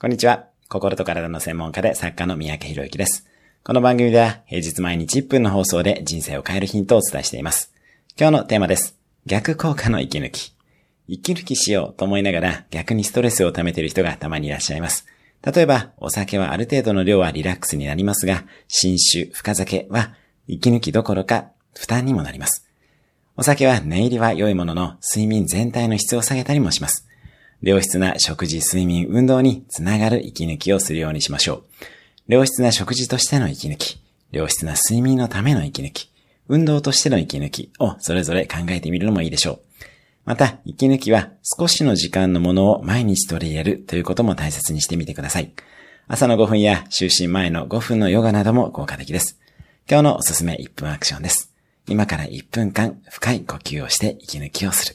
こんにちは。心と体の専門家で作家の三宅宏之です。この番組では平日毎日1分の放送で人生を変えるヒントをお伝えしています。今日のテーマです。逆効果の息抜き。息抜きしようと思いながら逆にストレスを溜めている人がたまにいらっしゃいます。例えば、お酒はある程度の量はリラックスになりますが、新酒、深酒は息抜きどころか負担にもなります。お酒は寝入りは良いものの、睡眠全体の質を下げたりもします。良質な食事、睡眠、運動につながる息抜きをするようにしましょう。良質な食事としての息抜き、良質な睡眠のための息抜き、運動としての息抜きをそれぞれ考えてみるのもいいでしょう。また、息抜きは少しの時間のものを毎日取り入れるということも大切にしてみてください。朝の5分や就寝前の5分のヨガなども効果的です。今日のおすすめ1分アクションです。今から1分間深い呼吸をして息抜きをする。